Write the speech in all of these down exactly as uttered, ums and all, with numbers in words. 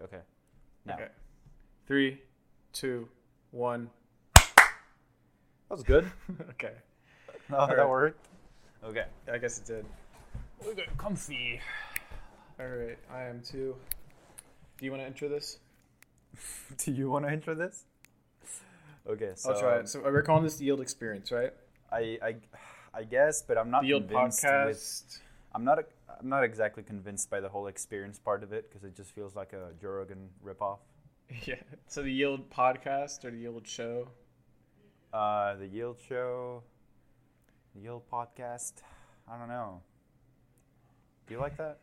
wait, okay. No. Okay. Three, two, one. That was good. Okay. No, that right. worked. Okay. Yeah, I guess it did. We got comfy. All right. I am too. Do you want to enter this? Do you want to enter this? Okay. So, I'll try it. So we're calling this the Yield Experience, right? I, I, I guess, but I'm not the Yield convinced podcast. With, I'm not. A, I'm not exactly convinced by the whole experience part of it because it just feels like a Joe Rogan ripoff. Yeah. So the Yield podcast or the Yield show? Uh, the Yield show. The Yield podcast. I don't know. Do you like that?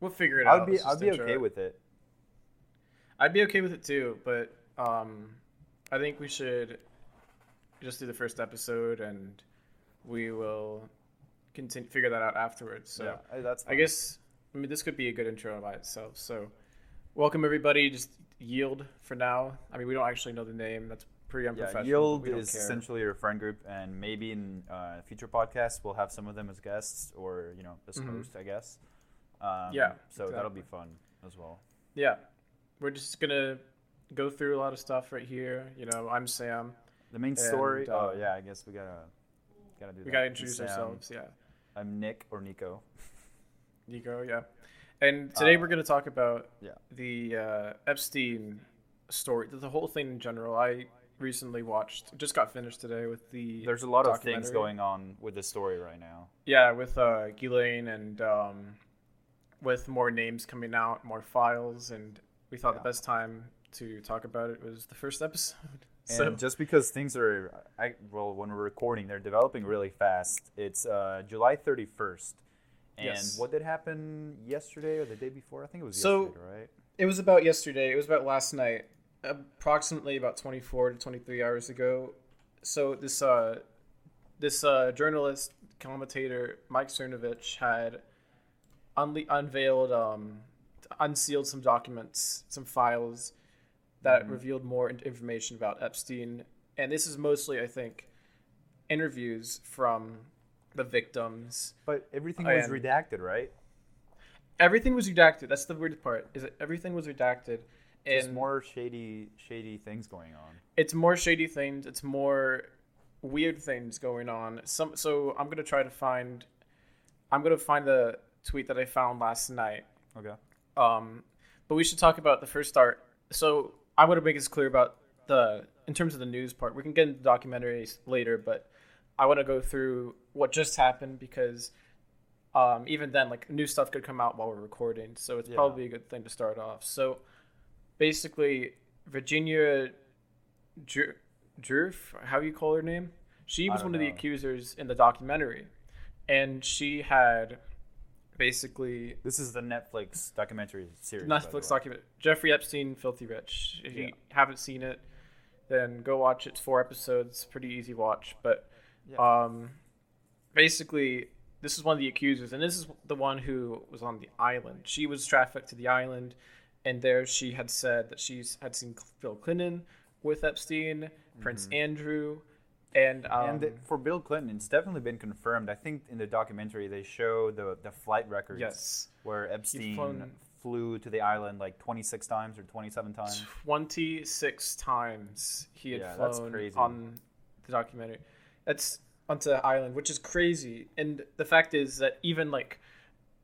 We'll figure it I'd out. Be, I'd be okay it. with it. I'd be okay with it too, but um, I think we should just do the first episode, and we will continue figure that out afterwards. So yeah, that's fine. I guess I mean this could be a good intro by itself. So welcome everybody. Just Yield for now. I mean we don't actually know the name. That's pretty unprofessional. Yeah, Yield is care. essentially your friend group, and maybe in uh, future podcasts we'll have some of them as guests or you know as mm-hmm. host, I guess. Um, yeah. So exactly. that'll be fun as well. Yeah. We're just going to go through a lot of stuff right here. You know, I'm Sam. The main and, story. Uh, oh, yeah. I guess we got to gotta do we that. We got to introduce I'm ourselves. Yeah. I'm Nick or Nico. Nico, yeah. And today uh, we're going to talk about yeah. the uh, Epstein story, the whole thing in general. I recently watched, just got finished today with the There's a lot of things going on with the story right now. Yeah, with uh, Ghislaine and um, with more names coming out, more files, and we thought yeah. the best time to talk about it was the first episode. And so. just because things are, I, well, when we're recording, they're developing really fast. It's uh, July thirty-first. And yes. what did happen yesterday or the day before? I think it was so yesterday, right? It was about yesterday. It was about last night, approximately about twenty-four to twenty-three hours ago. So this, uh, this uh, journalist, commentator, Mike Cernovich, had unle- unveiled... Um, unsealed some documents, some files that mm-hmm. revealed more information about Epstein. And this is mostly, I think, interviews from the victims. But everything was redacted, right? Everything was redacted. That's the weird part, is that everything was redacted. There's and more shady, shady things going on. It's more shady things. It's more weird things going on. Some, so I'm going to try to find... I'm going to find the tweet that I found last night. Okay. Um, but we should talk about the first start. So I want to make this clear about the, in terms of the news part, we can get into documentaries later, but I want to go through what just happened because, um, even then, like new stuff could come out while we're recording. So it's yeah. probably a good thing to start off. So basically Virginia Giuffre, Giu- how do you call her name? She was one know. of the accusers in the documentary, and she had... Basically, this is the Netflix documentary series. Netflix documentary. Jeffrey Epstein, Filthy Rich. If yeah. you haven't seen it, then go watch it. It's four episodes. Pretty easy watch. But yeah. um, basically, this is one of the accusers. And this is the one who was on the island. She was trafficked to the island. And there she had said that she had seen Bill Clinton with Epstein, mm-hmm. Prince Andrew. And, um, and the, for Bill Clinton, it's definitely been confirmed. I think in the documentary they show the the flight records yes. where Epstein flown, flew to the island like twenty-six times or twenty-seven times. twenty-six times he had yeah, flown on the documentary. That's onto the island, which is crazy. And the fact is that even like,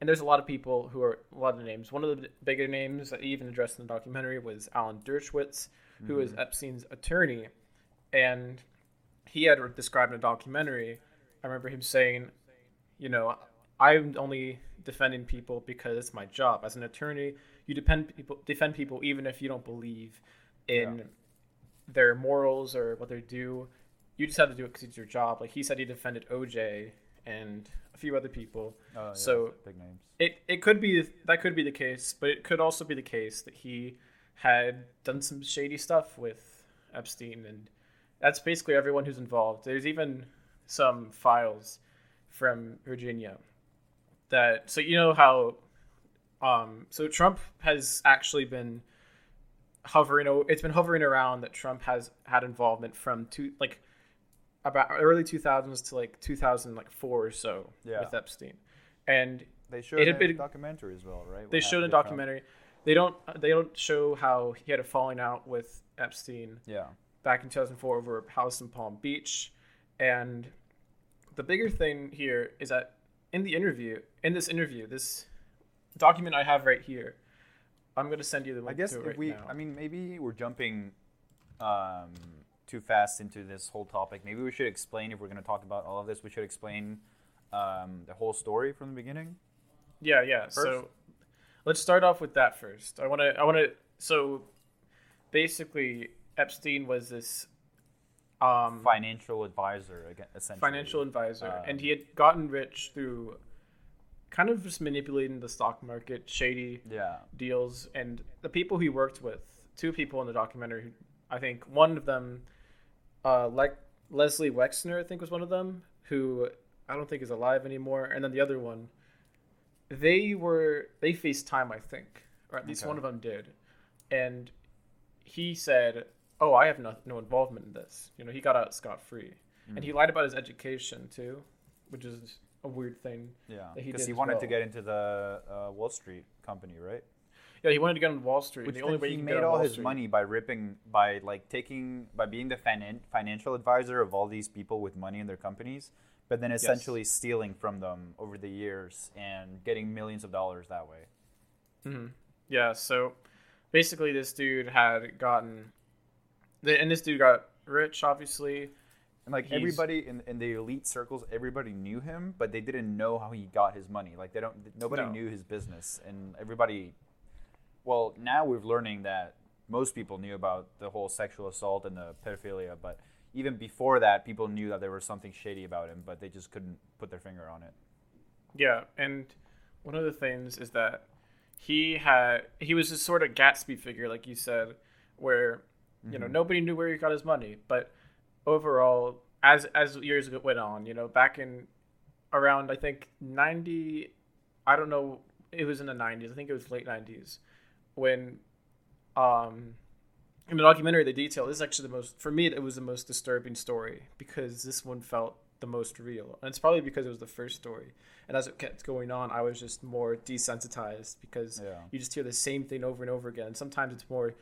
and there's a lot of people who are, a lot of names. One of the bigger names that he even addressed in the documentary was Alan Dershowitz, mm-hmm. who is Epstein's attorney. And... he had described in a documentary, I remember him saying, you know, I'm only defending people because it's my job. As an attorney, you depend people, defend people even if you don't believe in yeah. their morals or what they do. You just have to do it because it's your job. Like he said he defended O J and a few other people. Oh, yeah, so big names. It, it could be, that could be the case, but it could also be the case that he had done some shady stuff with Epstein and... That's basically everyone who's involved. There's even some files from Virginia that, so you know how, um, so Trump has actually been hovering, it's been hovering around that Trump has had involvement from two, like about early two thousands to like two thousand four or so yeah. with Epstein. And they showed it had a been, documentary as well, right? They showed a documentary. Trump. they don't they don't show how he had a falling out with Epstein. Yeah. Back in two thousand four over a house in Palm Beach. And the bigger thing here is that in the interview, in this interview, this document I have right here, I'm going to send you the link to it right now. I guess if we, I mean, maybe we're jumping um, too fast into this whole topic. Maybe we should explain, if we're going to talk about all of this, we should explain um, the whole story from the beginning. Yeah, yeah. First. So let's start off with that first. I want to, I want to, so basically Epstein was this Um, financial advisor, essentially. Financial advisor. Um, and he had gotten rich through kind of just manipulating the stock market, shady yeah. deals. And the people he worked with, two people in the documentary, who, I think one of them, uh, like Leslie Wexner, I think was one of them, who I don't think is alive anymore. And then the other one, they were, they faced time, I think, or at least okay. one of them did. And he said, oh, I have no, no involvement in this. You know, he got out scot-free. Mm-hmm. And he lied about his education, too, which is a weird thing. Yeah, because he, he wanted well. to get into the uh, Wall Street company, right? Yeah, he wanted to get on Wall Street. Which the only way he, he made all his Street. money by ripping, by like taking, by being the finan- financial advisor of all these people with money in their companies, but then essentially yes. stealing from them over the years and getting millions of dollars that way. Mm-hmm. Yeah, so basically this dude had gotten... And this dude got rich, obviously. And, like, He's, everybody in, in the elite circles, everybody knew him, but they didn't know how he got his money. Like, they don't, nobody no. knew his business. And everybody, well, now we're learning that most people knew about the whole sexual assault and the pedophilia. But even before that, people knew that there was something shady about him, but they just couldn't put their finger on it. Yeah, and one of the things is that he had, he was this sort of Gatsby figure, like you said, where... You know, nobody knew where he got his money, but overall, as as years went on, you know, back in around, I think, ninety, I don't know, it was in the nineties, I think it was late nineties, when, um, in the documentary, the detail, this is actually the most, for me, it was the most disturbing story, because this one felt the most real, and it's probably because it was the first story, and as it kept going on, I was just more desensitized, because yeah. you just hear the same thing over and over again, sometimes it's more...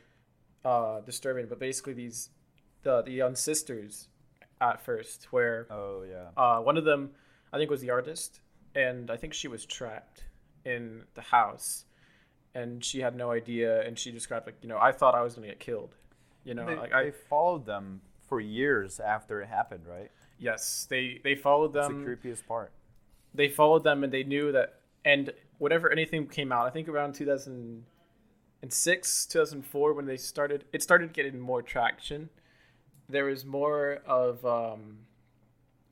Uh, disturbing, but basically these the the young sisters at first, where oh yeah uh, one of them I think was the artist, and I think she was trapped in the house and she had no idea, and she described, like, you know, I thought I was gonna get killed, you know, they, like I they followed them for years after it happened, right? Yes, they they followed them. That's the creepiest part. They followed them, and they knew that, and whenever anything came out, I think around two thousand In six, two thousand four, when they started, it started getting more traction. There was more of, um,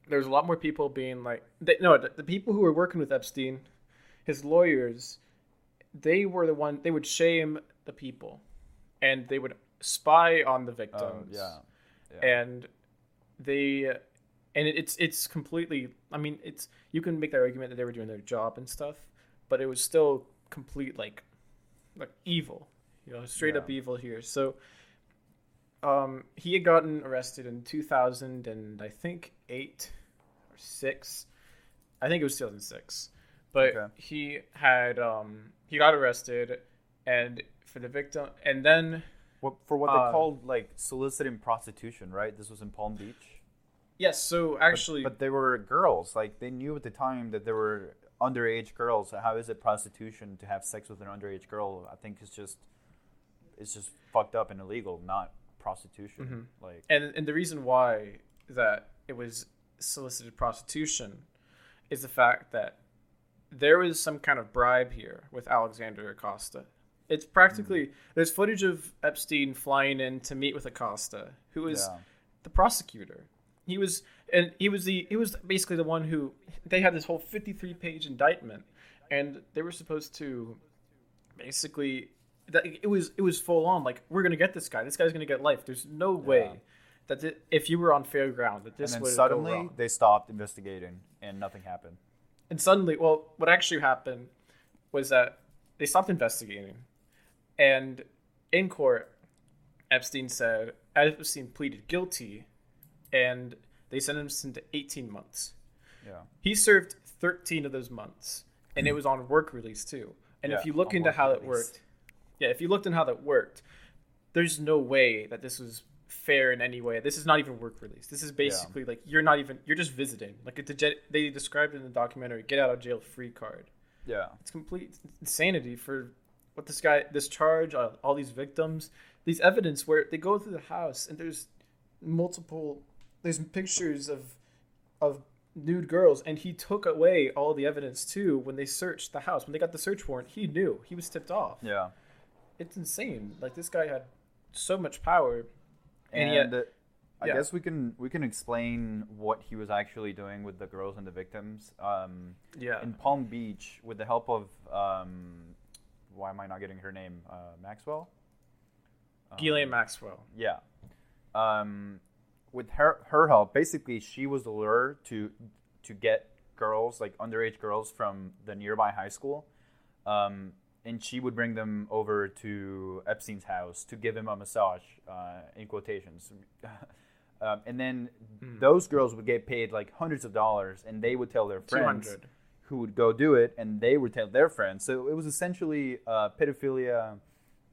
there was a lot more people being like, they, no, the, the people who were working with Epstein, his lawyers, they were the one, they would shame the people. And they would spy on the victims. Oh, yeah. yeah. And they, and it, it's, it's completely, I mean, it's, you can make that argument that they were doing their job and stuff, but it was still complete, like, like evil, you know, straight yeah. up evil here. So um he had gotten arrested in two thousand and I think eight or six, I think it was two thousand six, but okay. he had um he got arrested, and for the victim, and then what for what uh, they called like soliciting prostitution, right? This was in Palm Beach. Yes, so actually but, but they were girls, like they knew at the time that there were underage girls. How is it prostitution to have sex with an underage girl? I think it's just it's just fucked up and illegal, not prostitution. Mm-hmm. Like, and and the reason why that it was solicited prostitution is the fact that there was some kind of bribe here with Alexander Acosta. It's practically mm-hmm. there's footage of Epstein flying in to meet with Acosta, who is yeah. the prosecutor. He was, and he was the, he was basically the one who, they had this whole fifty-three page indictment, and they were supposed to, basically, that it was, it was full on, like, we're gonna get this guy, this guy's gonna get life. There's no way yeah. that th- if you were on fair ground that this would go wrong. And then suddenly they stopped investigating, and nothing happened. And suddenly, well, what actually happened was that they stopped investigating, and in court, Epstein said, Epstein pleaded guilty. And they sentenced him to eighteen months. Yeah. He served thirteen of those months, and mm. it was on work release too. And yeah, if you look into how release. it worked, Yeah, if you looked in how that worked, there's no way that this was fair in any way. This is not even work release. This is basically yeah. like you're not even you're just visiting. Like it de- they described it in the documentary, "Get Out of Jail Free Card." Yeah, it's complete insanity for what this guy, this charge, all, all these victims, these evidence where they go through the house and there's multiple, there's pictures of of nude girls, and he took away all the evidence too when they searched the house. When they got the search warrant, he knew, he was tipped off. Yeah, it's insane. Like this guy had so much power. And, and yet, I yeah. guess we can we can explain what he was actually doing with the girls and the victims. Um, yeah. In Palm Beach, with the help of um, why am I not getting her name? Uh, Maxwell. Um, Ghislaine Maxwell. Yeah. Um, with her her help, basically, she was the lure to to get girls, like underage girls, from the nearby high school. Um, And she would bring them over to Epstein's house to give him a massage, uh, in quotations. um, and then mm. those girls would get paid like hundreds of dollars, and they would tell their friends two hundred who would go do it, and they would tell their friends. So it was essentially a pedophilia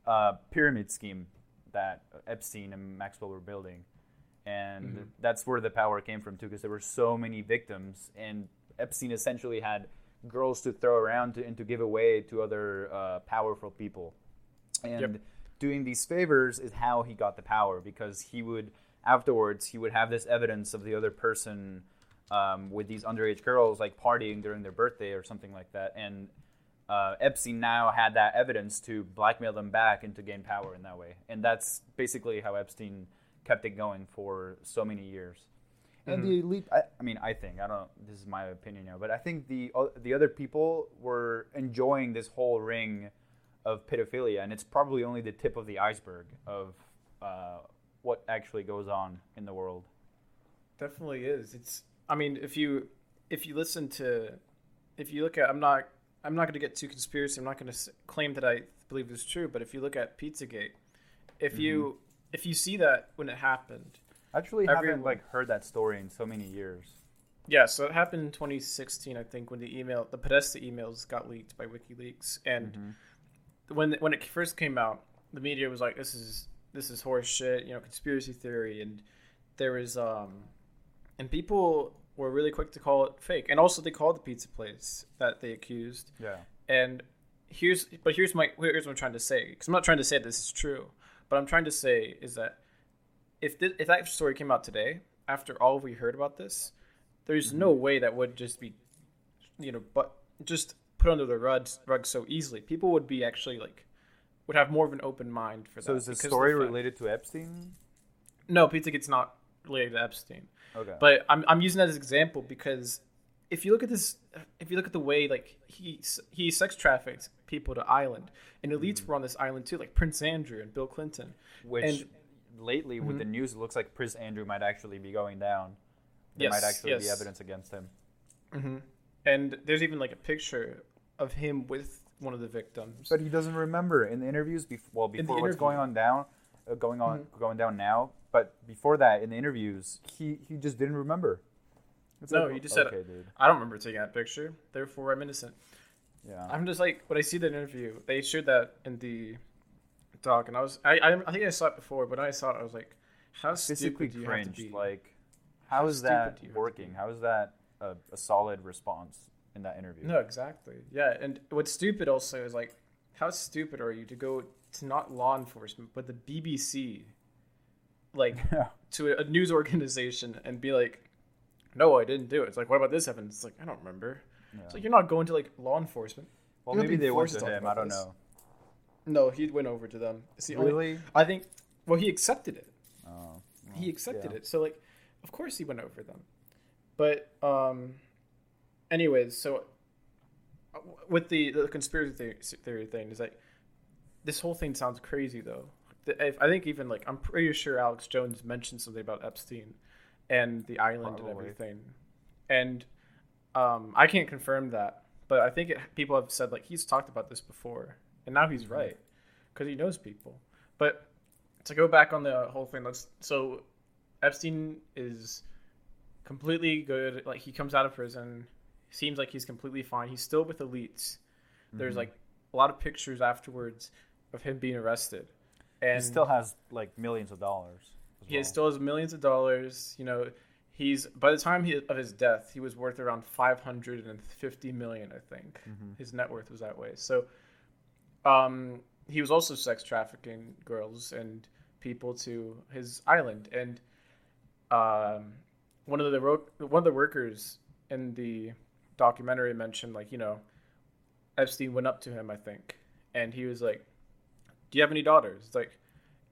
uh, pyramid scheme that Epstein and Maxwell were building. And mm-hmm. that's where the power came from, too, because there were so many victims, and Epstein essentially had girls to throw around to, and to give away to other uh, powerful people. And yep. doing these favors is how he got the power, because he would, afterwards, he would have this evidence of the other person um, with these underage girls, like partying during their birthday or something like that. And uh, Epstein now had that evidence to blackmail them back and to gain power in that way. And that's basically how Epstein kept it going for so many years. And the elite, I, I mean, I think, I don't, this is my opinion now, but I think the the other people were enjoying this whole ring of pedophilia, and it's probably only the tip of the iceberg of uh, what actually goes on in the world. Definitely is. It's, I mean, if you, if you listen to, if you look at, I'm not, I'm not going to get too conspiracy, I'm not going to claim that I believe it's true, but if you look at Pizzagate, if mm-hmm. you, if you see that when it happened, I actually Everyone. haven't like heard that story in so many years. Yeah, so it happened in twenty sixteen, I think, when the email, the Podesta emails got leaked by WikiLeaks, and mm-hmm. when when it first came out, the media was like, "This is this is horse shit," you know, conspiracy theory, and there was um, and people were really quick to call it fake, and also they called the pizza place that they accused. Yeah, and here's but here's my here's what I'm trying to say, because I'm not trying to say this is true, but I'm trying to say is that. If this, if that story came out today, after all we heard about this, there's mm-hmm. no way that would just be, you know, but just put under the rug, rug so easily. People would be actually like, would have more of an open mind for that. So is the story related to Epstein? No, Pizzagate's not related to Epstein. Okay. But I'm I'm using that as an example because if you look at this, if you look at the way like he he sex trafficked people to island, and elites mm-hmm. were on this island too, like Prince Andrew and Bill Clinton, which. And, lately mm-hmm. with the news it looks like Prince Andrew might actually be going down. There yes, might actually yes. be evidence against him. Mm-hmm. And there's even like a picture of him with one of the victims. But he doesn't remember in the interviews before well before what's interview. going on down uh, going on mm-hmm. going down now, but before that in the interviews he, he just didn't remember. It's no, like, he just okay, said dude. I don't remember taking that picture, therefore I'm innocent. Yeah. I'm just like when I see that interview, they showed that in the Talk and I was I, I I think I saw it before, but I saw it I was like, how stupid do you cringed. have to be? Like, how is how that working? How is that a, a solid response in that interview? No, exactly. Yeah, and what's stupid also is like, how stupid are you to go to not law enforcement but the B B C, like yeah. to a, a news organization and be like, no, I didn't do it. It's like, what about this evidence? It's like, I don't remember. Yeah. It's like you're not going to like law enforcement. Well, you're maybe they went to him. I don't this. know. No, he went over to them. It's the really? Only, I think, well, he accepted it. Oh, well, he accepted yeah. it. So, like, of course he went over them. But, um, anyways, so with the, the conspiracy theory, theory thing, is like, this whole thing sounds crazy, though. The, I think even, like, I'm pretty sure Alex Jones mentioned something about Epstein and the island Probably. and everything. And um, I can't confirm that, but I think it, people have said, like, he's talked about this before. And now he's right, because he knows people. But to go back on the whole thing, let's so Epstein is completely good. Like he comes out of prison, seems like he's completely fine. He's still with elites. There's mm-hmm. like a lot of pictures afterwards of him being arrested. And he still has like millions of dollars. He well. still has millions of dollars. You know, he's by the time he, of his death, he was worth around five hundred fifty million dollars, I think. Mm-hmm. His net worth was that way. So um, he was also sex trafficking girls and people to his island. And um, one of the ro- one of the workers in the documentary mentioned, like, you know, Epstein went up to him, I think, and he was like, do you have any daughters? It's like,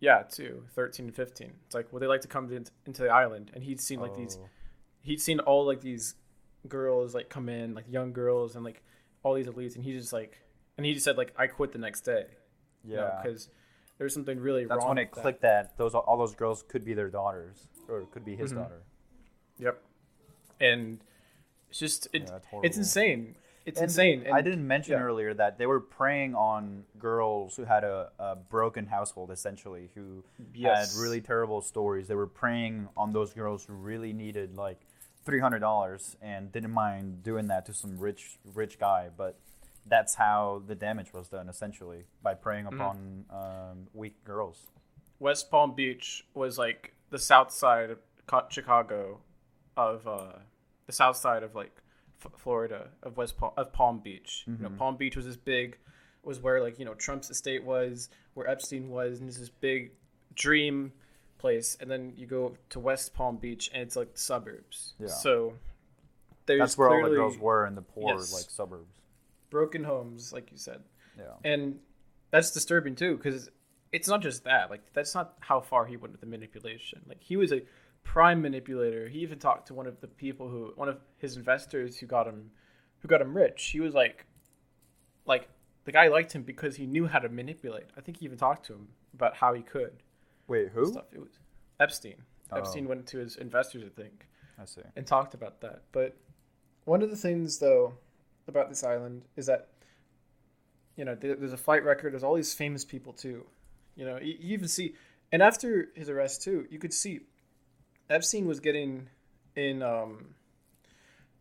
yeah, two, thirteen and fifteen. It's like, well, they like to come to, into the island. And he'd seen like oh. these, he'd seen all like these girls like come in, like young girls and like all these elites. And he just like, and he just said like, I quit the next day. Yeah. Because you know, there was something really That's wrong. That's when it clicked that. that those, all those girls could be their daughters or could be his mm-hmm. daughter. Yep. And it's just, it, yeah, it's insane. It's and insane. And I didn't mention yeah. earlier that they were preying on girls who had a, a broken household, essentially, who yes. had really terrible stories. They were preying on those girls who really needed like three hundred dollars and didn't mind doing that to some rich, rich guy. But that's how the damage was done, essentially, by preying upon mm-hmm. um, weak girls. West Palm Beach was like the south side of Chicago, of uh, the south side of like Florida, of West Palm, of Palm Beach. Mm-hmm. You know, Palm Beach was this big, was where like, you know, Trump's estate was, where Epstein was, and it's this big dream place. And then you go to West Palm Beach, and it's like the suburbs. Yeah. So there's that's where clearly, all the girls were in the poor yes, like suburbs, broken homes, like you said. Yeah. And that's disturbing too, because it's not just that. Like that's not how far he went with the manipulation. Like he was a prime manipulator. He even talked to one of the people who, one of his investors who got him, who got him rich. He was like, like the guy liked him because he knew how to manipulate. I think he even talked to him about how he could. Wait, who? Stuff. It was Epstein. Oh. Epstein went to his investors, I think. I see. And talked about that. But one of the things though about this island is that, you know, there's a flight record. There's all these famous people too. You know, you, you even see, and after his arrest too, you could see Epstein was getting in, um,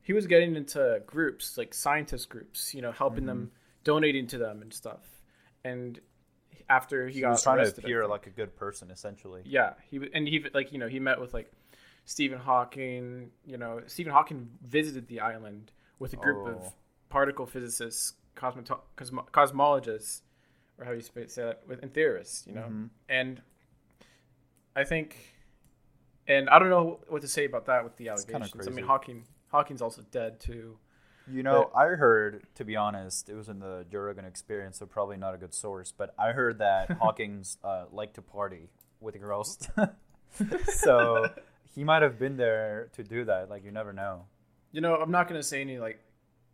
he was getting into groups, like scientist groups, you know, helping mm-hmm. them, donating to them and stuff. And after he, he got was trying to appear like a good person, essentially. Yeah. He And he, like, you know, he met with like Stephen Hawking, you know, Stephen Hawking visited the island with a group oh. of particle physicists, cosmo- cosmo- cosmologists, or how you say that, and theorists, you know. Mm-hmm. And I think... And I don't know what to say about that with the allegations. It's kind of crazy. I mean, Hawking, Hawking's also dead, too. You know, but... I heard, to be honest, it was in the Joe Rogan Experience, so probably not a good source, but I heard that Hawking's uh, liked to party with girls. So he might have been there to do that. Like, you never know. You know, I'm not going to say any, like,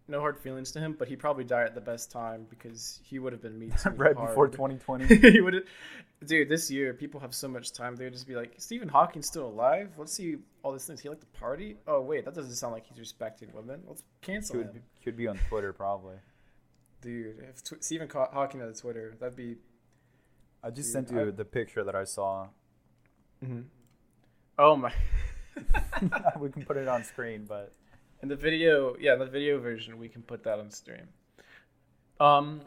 no hard feelings to him, but he probably died at the best time because he would have been me too right hard. Before twenty twenty. He would, dude. This year, people have so much time. They would just be like, Stephen Hawking's still alive. Let's see all these things. He liked to party. Oh wait, that doesn't sound like he's respecting women. Let's cancel he would, him. He would be on Twitter probably. Dude, if tw- Stephen Hawking had a Twitter, that'd be. I just dude, sent you I... the picture that I saw. Mm-hmm. Oh my. We can put it on screen, but. And the video, yeah, the video version, we can put that on stream. Um,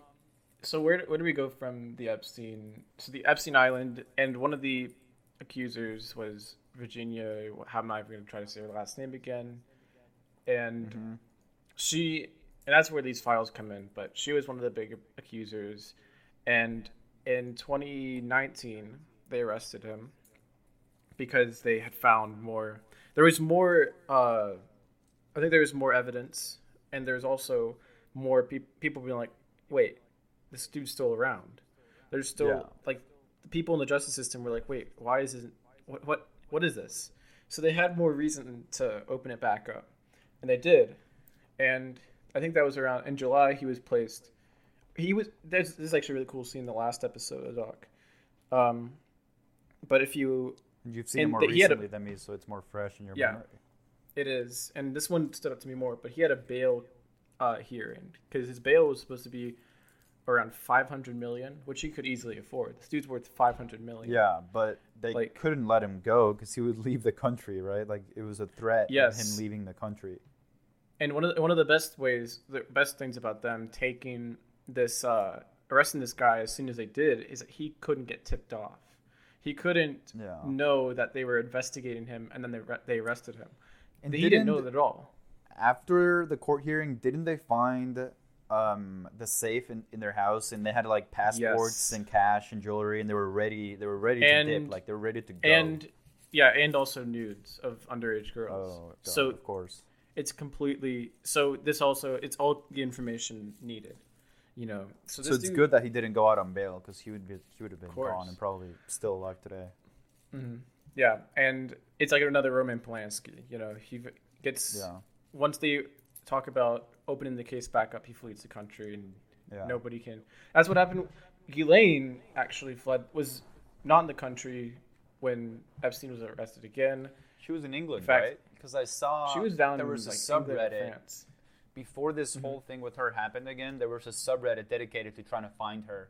so where where do we go from the Epstein? So the Epstein Island, and one of the accusers was Virginia. How am I even going to try to say her last name again? And mm-hmm. she, and that's where these files come in. But she was one of the big accusers, and in twenty nineteen they arrested him because they had found more. There was more. Uh, I think there was more evidence, and there's also more pe- people being like, wait, this dude's still around. There's still, yeah. like, the people in the justice system were like, wait, why is it, what, what, what is this? So they had more reason to open it back up, and they did. And I think that was around, in July, he was placed, he was, there's, this is actually a really cool scene in the last episode of the doc. Um, but if you... You've seen it more th- recently a, than me, so it's more fresh in your yeah. memory. It is, and this one stood up to me more, but he had a bail uh, hearing, because his bail was supposed to be around five hundred million dollars, which he could easily afford. This dude's worth five hundred million dollars. Yeah, but they like, couldn't let him go, because he would leave the country, right? Like, it was a threat yes. of him leaving the country. And one of the, one of the best ways, the best things about them taking this uh, arresting this guy as soon as they did is that he couldn't get tipped off. He couldn't yeah. know that they were investigating him, and then they they arrested him. And they, he didn't know that at all. After the court hearing, didn't they find um, the safe in, in their house, and they had like passports yes. and cash and jewelry, and they were ready. They were ready and, to dip, like they're ready to go. And yeah, and also nudes of underage girls. Oh, God, so of course, it's completely. So this also, it's all the information needed. You know, so, this so it's dude, good that he didn't go out on bail, because he would be, he would have been gone and probably still alive today. Mm-hmm. Yeah, and it's like another Roman Polanski. You know, he gets yeah. once they talk about opening the case back up, he flees the country, and yeah. nobody can. That's what happened. Ghislaine actually fled, was not in the country when Epstein was arrested again. She was in England, in fact, right? Because I saw she was down there was in, like, a subreddit. France. Before this mm-hmm. whole thing with her happened again, there was a subreddit dedicated to trying to find her.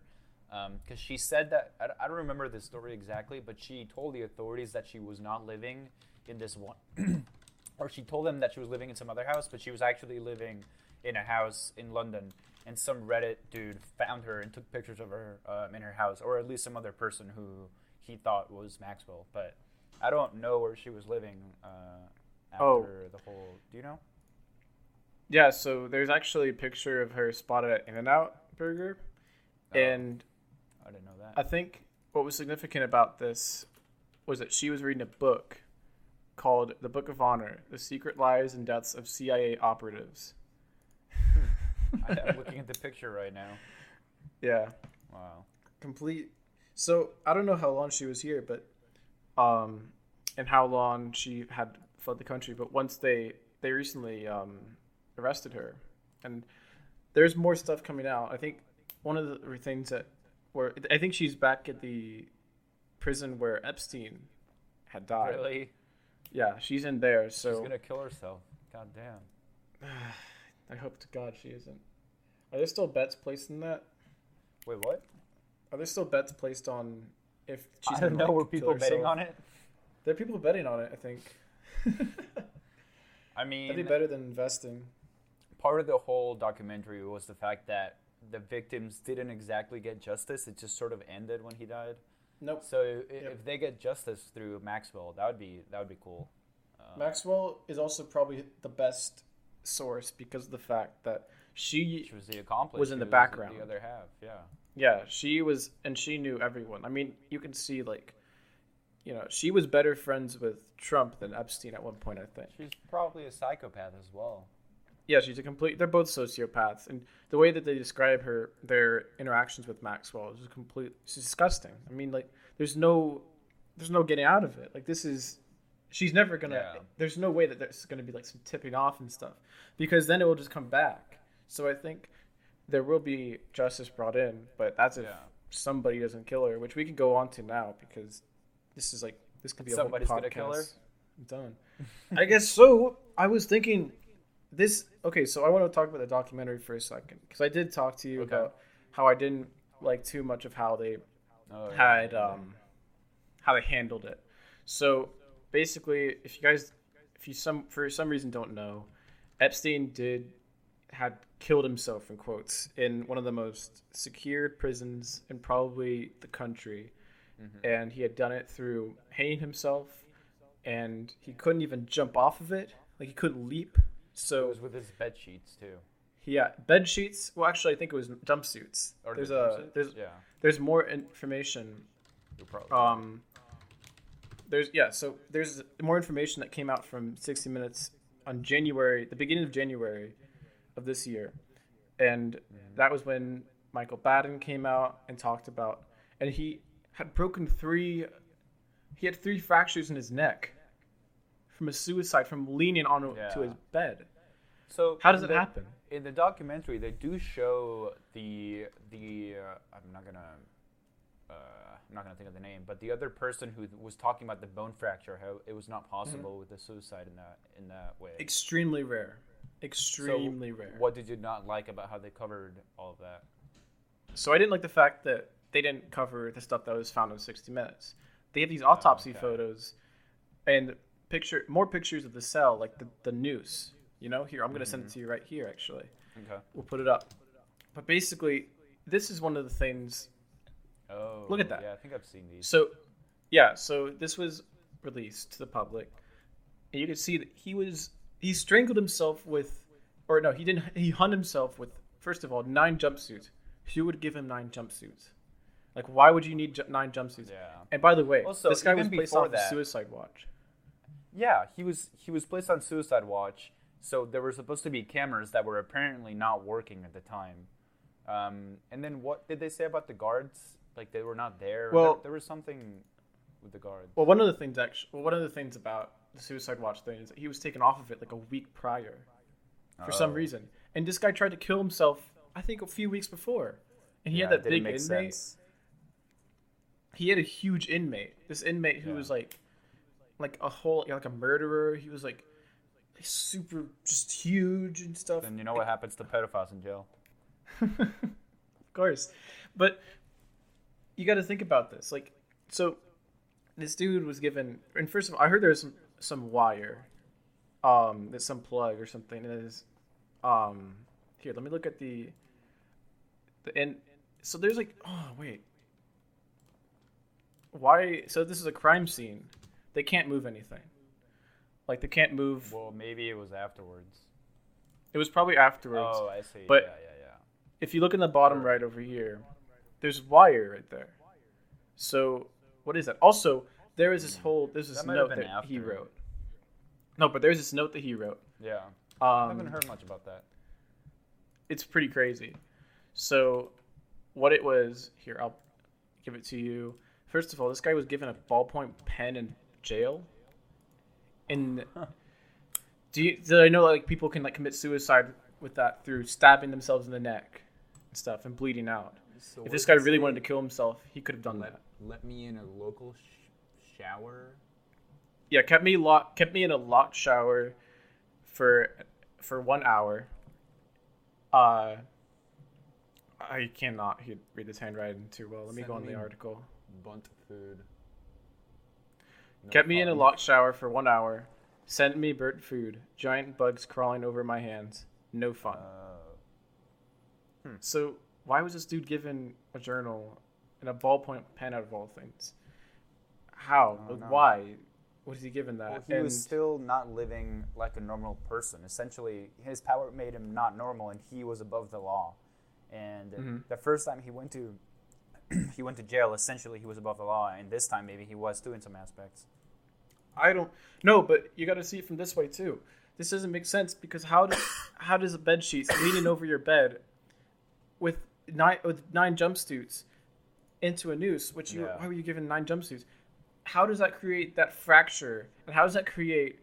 Because um, she said that, I, I don't remember the story exactly, but she told the authorities that she was not living in this one. Or she told them that she was living in some other house, but she was actually living in a house in London. And some Reddit dude found her and took pictures of her um, in her house, or at least some other person who he thought was Maxwell. But I don't know where she was living uh, after oh. the whole, do you know? Yeah, so there's actually a picture of her spotted at In-N-Out Burger, oh, and I didn't know that. I think what was significant about this was that she was reading a book called The Book of Honor, The Secret Lives and Deaths of C I A Operatives. I'm looking at the picture right now. Yeah. Wow. Complete. So I don't know how long she was here, but um, and how long she had fled the country, but once they, they recently... Um, arrested her, and there's more stuff coming out. I think one of the things that were, I think she's back at the prison where Epstein had died. Really? Yeah, she's in there. So she's gonna kill herself. God damn. I hope to God she isn't. Are there still bets placed in that? Wait, what? Are there still bets placed on if she's? I don't know. Like, were people betting on it? There are people betting on it. I think. I mean, that'd be better than investing. Part of the whole documentary was the fact that the victims didn't exactly get justice. It just sort of ended when he died. Nope. So if, yep. if they get justice through Maxwell, that would be that would be cool. Uh, Maxwell is also probably the best source because of the fact that she, she was the accomplice. Was in the background. The other half, yeah. Yeah, she was, and she knew everyone. I mean, you can see like. You know, she was better friends with Trump than Epstein at one point, I think. She's probably a psychopath as well. Yeah, she's a complete... They're both sociopaths. And the way that they describe her, their interactions with Maxwell is complete... It's disgusting. I mean, like, there's no... There's no getting out of it. Like, this is... She's never going to... Yeah. There's no way that there's going to be, like, some tipping off and stuff. Because then it will just come back. So I think there will be justice brought in. But that's if yeah. somebody doesn't kill her, which we can go on to now because... This is like this could be a whole podcast. Somebody's gonna kill her. I'm done. I guess so. I was thinking this. Okay, so I want to talk about the documentary for a second because I did talk to you okay. about how I didn't like too much of how they oh, had yeah. um, how they handled it. So basically, if you guys, if you some for some reason don't know, Epstein did had killed himself in quotes in one of the most secured prisons in probably the country. Mm-hmm. And he had done it through hanging himself, and he couldn't even jump off of it. Like, he couldn't leap. So it was with his bed sheets too. Yeah, bed sheets. Well, actually, I think it was jumpsuits. Or there's a there's yeah. there's more information. Um, there's yeah. So there's more information that came out from sixty minutes on January, the beginning of January of this year, and mm-hmm. that was when Michael Baden came out and talked about, and he. had broken three, he had three fractures in his neck from a suicide, from leaning on yeah. to his bed. So how does it happen? In the documentary, they do show the, the uh, I'm not going to, uh, I'm not going to think of the name, but the other person who was talking about the bone fracture, how it was not possible mm-hmm. with the suicide in that, in that way. Extremely rare. Extremely so rare. What did you not like about how they covered all of that? So I didn't like the fact that they didn't cover the stuff that was found on sixty minutes. They have these autopsy oh, okay. photos and picture more pictures of the cell, like the, the noose. You know, here, I'm mm-hmm. going to send it to you right here, actually. Okay. We'll put it up. But basically, this is one of the things. Oh, look at that. Yeah, I think I've seen these. So, yeah, so this was released to the public. And you can see that he was, he strangled himself with, or no, he didn't, he hung himself with, first of all, nine jumpsuits. Who would give him nine jumpsuits? Like, why would you need ju- nine jumpsuits? Yeah. And by the way, also, this guy was placed on that, suicide watch. Yeah, he was he was placed on suicide watch. So there were supposed to be cameras that were apparently not working at the time. Um, and then what did they say about the guards? Like, they were not there. Well, there, there was something with the guards. Well, one of the things actually, well, one of the things about the suicide watch thing is that he was taken off of it like a week prior, for oh. some reason. And this guy tried to kill himself, I think, a few weeks before. And he yeah, had that big inmate. Sense. He had a huge inmate. This inmate who yeah. was like, like a whole, like a murderer. He was like, super, just huge and stuff. And you know like, what happens to pedophiles in jail? Of course, but you got to think about this. Like, so this dude was given, and first of all, I heard there was some, some wire, um, there's some plug or something that is, um, here. Let me look at the, the and so there's like, oh wait, why? So this is a crime scene. They can't move anything. Like, they can't move. Well, maybe it was afterwards. It was probably afterwards. Oh, I see. But yeah, yeah, yeah. If you look in the bottom right over here, there's wire right there. So, what is that? Also, there is this whole, there's this note that after. he wrote. No, but there's this note that he wrote. Yeah. Um, I haven't heard much about that. It's pretty crazy. So, what it was, here, I'll give it to you. First of all, this guy was given a ballpoint pen in jail. And huh. do you, did I know like people can like commit suicide with that through stabbing themselves in the neck and stuff and bleeding out? So if this guy really wanted to kill himself, he could have done let, that. Let me in a local sh- shower. Yeah, kept me locked. Kept me in a locked shower for for one hour. Uh, I cannot read this handwriting too well. Let Send me go on me the article. Bunt food. No Kept problem. me in a locked shower for one hour. Sent me burnt food. Giant bugs crawling over my hands. No fun. Uh, hmm. So why was this dude given a journal and a ballpoint pen out of all things? How? Oh, no. Why? What is he given that? Well, he and was still not living like a normal person. Essentially, his power made him not normal, and he was above the law. And mm-hmm. the first time he went to he went to jail, essentially he was above the law, and this time maybe he was too in some aspects. I don't know, but you got to see it from this way too. This doesn't make sense, because how does how does a bed sheet leaning over your bed with nine with nine jumpsuits into a noose, which you yeah. why were you given nine jumpsuits? How does that create that fracture, and how does that create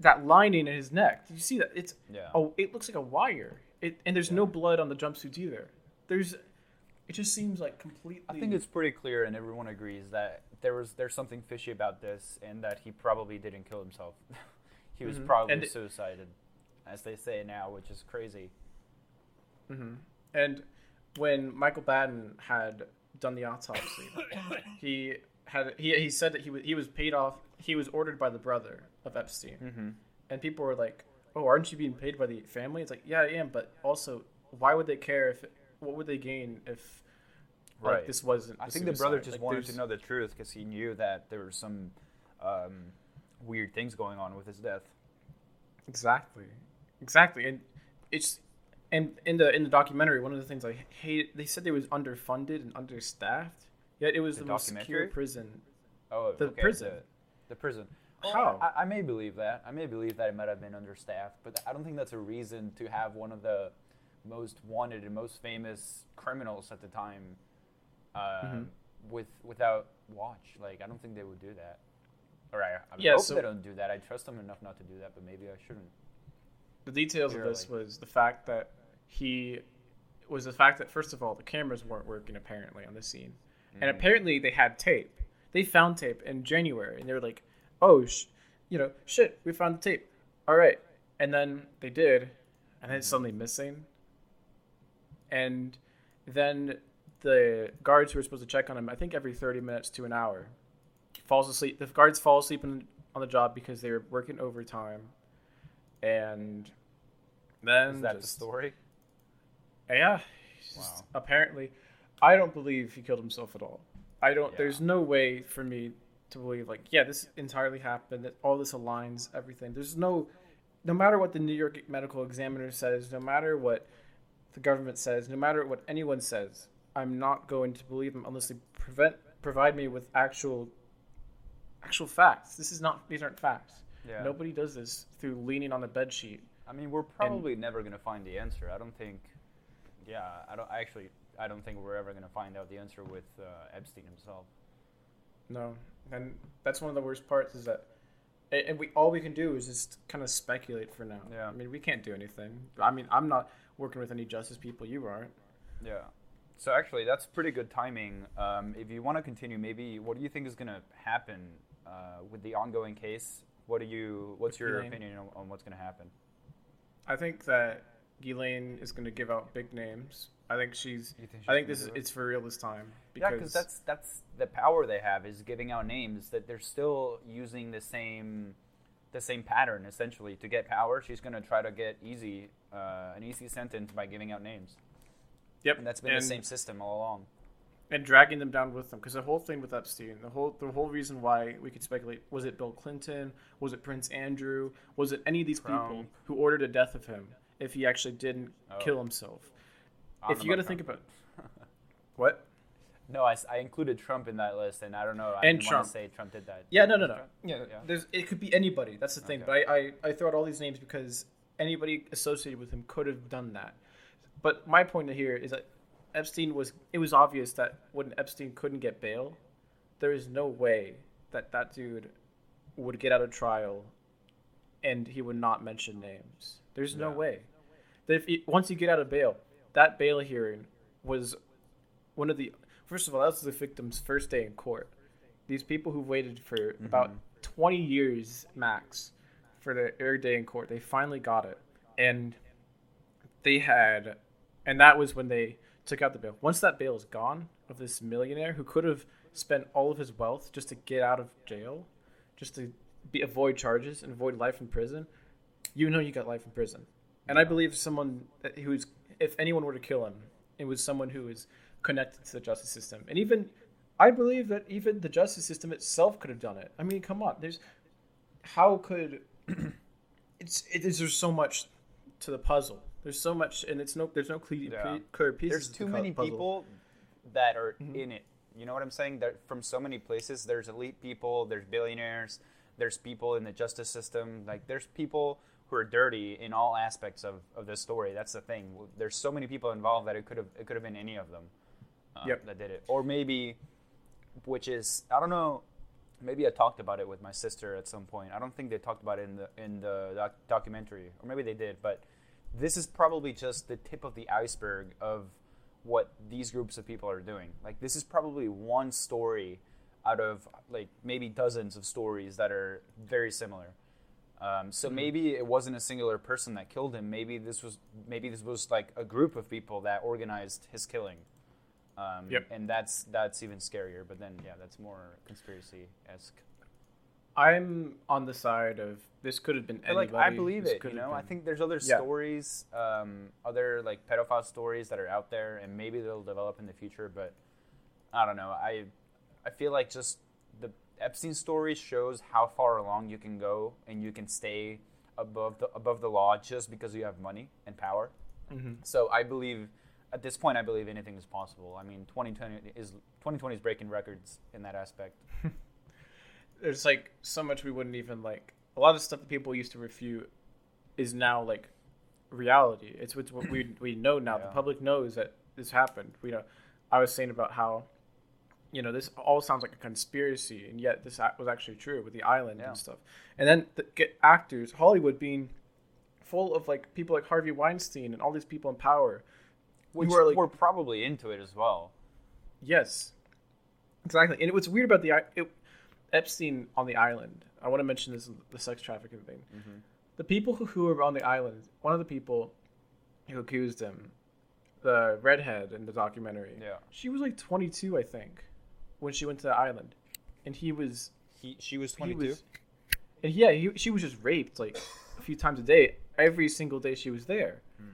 that lining in his neck? Did you see that? It's yeah. oh, it looks like a wire. It and there's yeah. no blood on the jumpsuits either. There's It just seems like completely. I think it's pretty clear, and everyone agrees that there was there's something fishy about this, and that he probably didn't kill himself. He was mm-hmm. probably and suicided, as they say now, which is crazy. Mm-hmm. And when Michael Baden had done the autopsy, he had he he said that he was he was paid off. He was ordered by the brother of Epstein, mm-hmm. and people were like, "Oh, aren't you being paid by the family?" It's like, "Yeah, I am," but also, why would they care if? It, what would they gain if like, right. this wasn't I think suicide. The brother just like, wanted there's... to know the truth because he knew that there were some um, weird things going on with his death. Exactly. Exactly. And it's and in the in the documentary, one of the things I hated, they said they was underfunded and understaffed, yet it was the, the most secure prison. Oh, the okay, prison. The, the prison. Well, How? I, I may believe that. I may believe that it might have been understaffed, but I don't think that's a reason to have one of the most wanted and most famous criminals at the time uh, mm-hmm. with without watch. Like, I don't think they would do that. Or I, I yeah, hope so, they don't do that. I trust them enough not to do that, but maybe I shouldn't. The details They're of this like, was the fact that he was the fact that, first of all, the cameras weren't working apparently on the scene. Mm-hmm. And apparently they had tape. They found tape in January, and they were like, oh, sh- you know, shit, we found the tape. All right. And then they did, and then it's mm-hmm. suddenly missing. And then the guards who were supposed to check on him, I think every thirty minutes to an hour, falls asleep. The guards fall asleep in, on the job because they were working overtime. And then is that just, the story? Yeah, Wow. Apparently, I don't believe he killed himself at all. I don't. Yeah. There's no way for me to believe, like, yeah, this entirely happened, that all this aligns, everything. There's no, no matter what the New York medical examiner says, no matter what the government says, no matter what anyone says, I'm not going to believe them unless they prevent provide me with actual, actual facts. This is not. These aren't facts. Yeah. Nobody does this through leaning on the bed sheet. I mean, we're probably and, never going to find the answer. I don't think. Yeah, I don't. I actually, I don't think we're ever going to find out the answer with uh, Epstein himself. No, and that's one of the worst parts is that, and we all we can do is just kind of speculate for now. Yeah. I mean, we can't do anything. I mean, I'm not working with any justice people. You aren't. Yeah. So actually, that's pretty good timing. Um, if you want to continue, maybe what do you think is going to happen uh, with the ongoing case? What do you? What's your opinion on, on what's going to happen? I think that Ghislaine is going to give out big names. I think she's. You think she's I think this is it? It's for real this time. Because yeah, because that's that's the power they have is giving out names. That they're still using the same, the same pattern essentially to get power. She's going to try to get easy, uh, an easy sentence by giving out names. Yep, and that's been and, the same system all along. And dragging them down with them, because the whole thing with Epstein, the whole the whole reason why we could speculate, was it Bill Clinton? Was it Prince Andrew? Was it any of these Trump. people who ordered a death of him if he actually didn't oh. kill himself? I'm if you got to think about what? No, I, I included Trump in that list, and I don't know. I and didn't Trump. want to say Trump did that. Yeah, no, no, no. Yeah, yeah. There's, it could be anybody. That's the thing. Okay. But I, I, I throw out all these names because anybody associated with him could have done that. But my point here is that Epstein was, it was obvious that when Epstein couldn't get bail, there is no way that that dude would get out of trial and he would not mention names. There's no, no way. That if he, once you get out of bail, that bail hearing was one of the, first of all, that was the victim's first day in court. These people who waited for mm-hmm. about twenty years max for their day in court, they finally got it. And they had, and that was when they took out the bail. Once that bail is gone of this millionaire who could have spent all of his wealth just to get out of jail, just to be, avoid charges and avoid life in prison, you know you got life in prison. And yeah. I believe someone who's, if anyone were to kill him, it was someone who is connected to the justice system. And even, I believe that even the justice system itself could have done it. I mean, come on. There's, how could, it's, it, there's so much to the puzzle. There's so much, and it's no. There's no clear, yeah. clear pieces. There's too many puzzle. people that are mm-hmm. in it. You know what I'm saying? They're from so many places. There's elite people. There's billionaires. There's people in the justice system. Like there's people who are dirty in all aspects of, of this story. That's the thing. There's so many people involved that it could have it could have been any of them uh, yep. that did it, or maybe, which is I don't know. Maybe I talked about it with my sister at some point. I don't think they talked about it in the in the doc- documentary, or maybe they did, but. This is probably just the tip of the iceberg of what these groups of people are doing. Like, this is probably one story out of, like, maybe dozens of stories that are very similar. Um, so mm-hmm. maybe it wasn't a singular person that killed him. Maybe this was, maybe this was like, a group of people that organized his killing. Um, yep. And that's that's even scarier. But then, yeah, that's more conspiracy-esque. I'm on the side of this could have been anybody. Like, I believe it, you know? Been. I think there's other yeah. stories, um, other, like, pedophile stories that are out there, and maybe they'll develop in the future, but I don't know. I I feel like just the Epstein story shows how far along you can go and you can stay above the, above the law just because you have money and power. Mm-hmm. So I believe, at this point, I believe anything is possible. I mean, twenty twenty is, twenty twenty is breaking records in that aspect. There's, like, so much we wouldn't even, like... A lot of stuff that people used to refute is now, like, reality. It's, it's what we we know now. Yeah. The public knows that this happened. You know, I was saying about how, you know, this all sounds like a conspiracy, and yet this was actually true with the island yeah. and stuff. And then the, get actors, Hollywood being full of, like, people like Harvey Weinstein and all these people in power. Which who are, like, were probably into it as well. Yes. Exactly. And it was weird about the... It, Epstein on the island. I want to mention this, the sex trafficking thing. Mm-hmm. The people who, who were on the island, one of the people who accused him, the redhead in the documentary, yeah. she was like twenty-two, I think, when she went to the island. And he was... He, she was twenty-two? And yeah, he, she was just raped like a few times a day. Every single day she was there. Mm.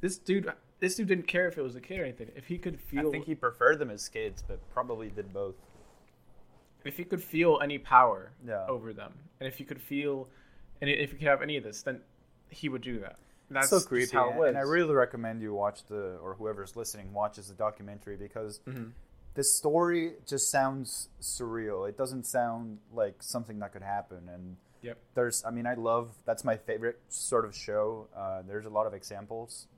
This dude this dude didn't care if it was a kid or anything. If he could feel... I think he preferred them as kids, but probably did both. If he could feel any power yeah. over them, and if he could feel... And if he could have any of this, then he would do that. And that's so creepy. How it was. And I really recommend you watch the... Or whoever's listening watches the documentary, because... Mm-hmm. The story just sounds surreal. It doesn't sound like something that could happen. And yep. there's, I mean, I love, that's my favorite sort of show. Uh, there's a lot of examples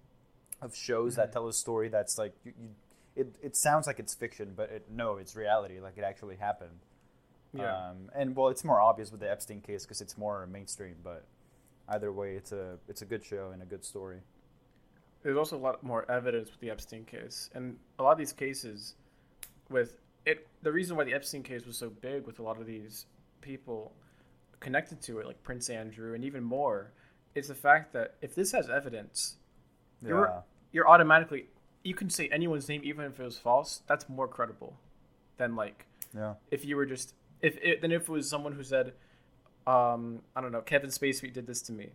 of shows mm-hmm. that tell a story that's like, you, you, it, it sounds like it's fiction, but it, no, it's reality. Like it actually happened. Yeah. Um, and well, it's more obvious with the Epstein case because it's more mainstream, but either way, it's a, it's a good show and a good story. There's also a lot more evidence with the Epstein case. And a lot of these cases... With it, the reason why the Epstein case was so big with a lot of these people connected to it, like Prince Andrew and even more, is the fact that if this has evidence, yeah. you're you're automatically, you can say anyone's name even if it was false. That's more credible than like yeah. if you were just if it, than if it was someone who said, um, I don't know, Kevin Spacey did this to me,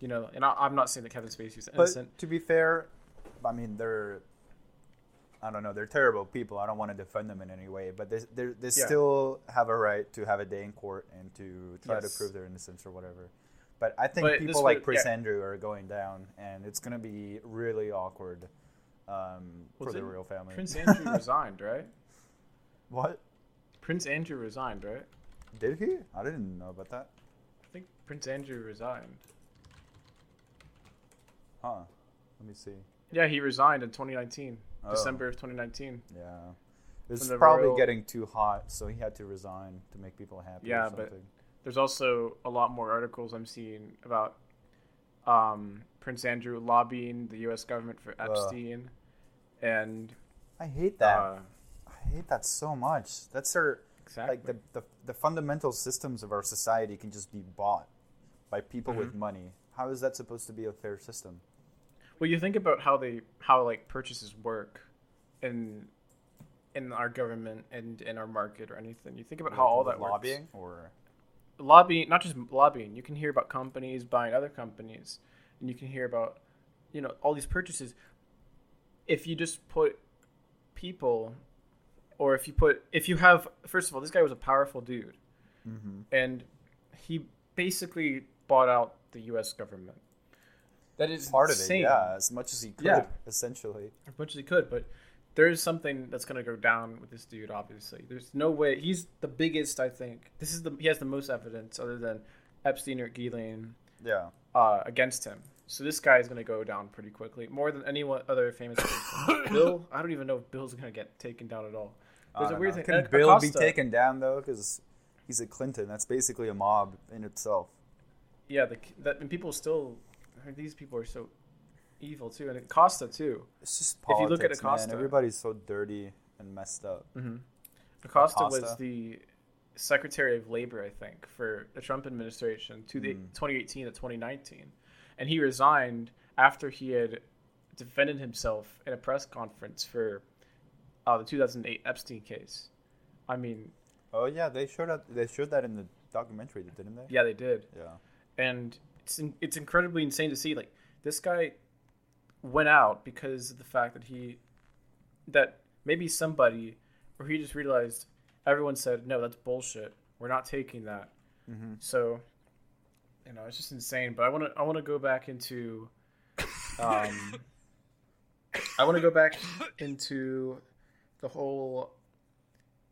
you know. And I, I'm not saying that Kevin Spacey's innocent. But to be fair, I mean they're. I don't know. They're terrible people. I don't want to defend them in any way, but they they they yeah. still have a right to have a day in court and to try yes. to prove their innocence or whatever. But I think but people like would, Prince yeah. Andrew are going down, and it's going to be really awkward um, well, for the real family. Prince Andrew resigned, right? What? Prince Andrew resigned, right? Did he? I didn't know about that. I think Prince Andrew resigned. Huh. Let me see. Yeah, he resigned in twenty nineteen. Oh. December of twenty nineteen. Yeah. This is probably royal... getting too hot, so he had to resign to make people happy yeah, or something. But there's also a lot more articles I'm seeing about um, Prince Andrew lobbying the U S government for Epstein. Uh, and I hate that. Uh, I hate that so much. That's our, exactly. like the, the, the fundamental systems of our society can just be bought by people mm-hmm. with money. How is that supposed to be a fair system? Well, you think about how they how like purchases work in in our government and in our market or anything. You think about how all that lobbying works. Or lobbying, not just lobbying. You can hear about companies buying other companies, and you can hear about, you know, all these purchases. If you just put people, or if you put if you have first of all, this guy was a powerful dude, mm-hmm. and he basically bought out the U S government. That is part insane. Of it, yeah, as much as he could, yeah. essentially. As much as he could, but there is something that's going to go down with this dude, obviously. There's no way. He's the biggest, I think. This is the He has the most evidence other than Epstein or Ghislaine yeah. uh, against him. So this guy is going to go down pretty quickly, more than any other famous person. Bill, I don't even know if Bill's going to get taken down at all. There's a weird know. Thing. Can Bill Acosta, be taken down, though? Because he's a Clinton. That's basically a mob in itself. Yeah, the, that, and people still... These people are so evil too, and Acosta too. It's just politics. If you look at Acosta, man, everybody's so dirty and messed up. Mm-hmm. Acosta, Acosta was the Secretary of Labor, I think, for the Trump administration to the mm. twenty eighteen to twenty nineteen, and he resigned after he had defended himself in a press conference for uh, the two thousand eight Epstein case. I mean, oh yeah, they showed up. They showed that in the documentary, didn't they? Yeah, they did. Yeah, and. It's, in, it's incredibly insane to see, like, this guy went out because of the fact that he, that maybe somebody, or he just realized everyone said, no, that's bullshit. We're not taking that. Mm-hmm. So, you know, it's just insane. But I want to, I want to go back into, um, I want to go back into the whole,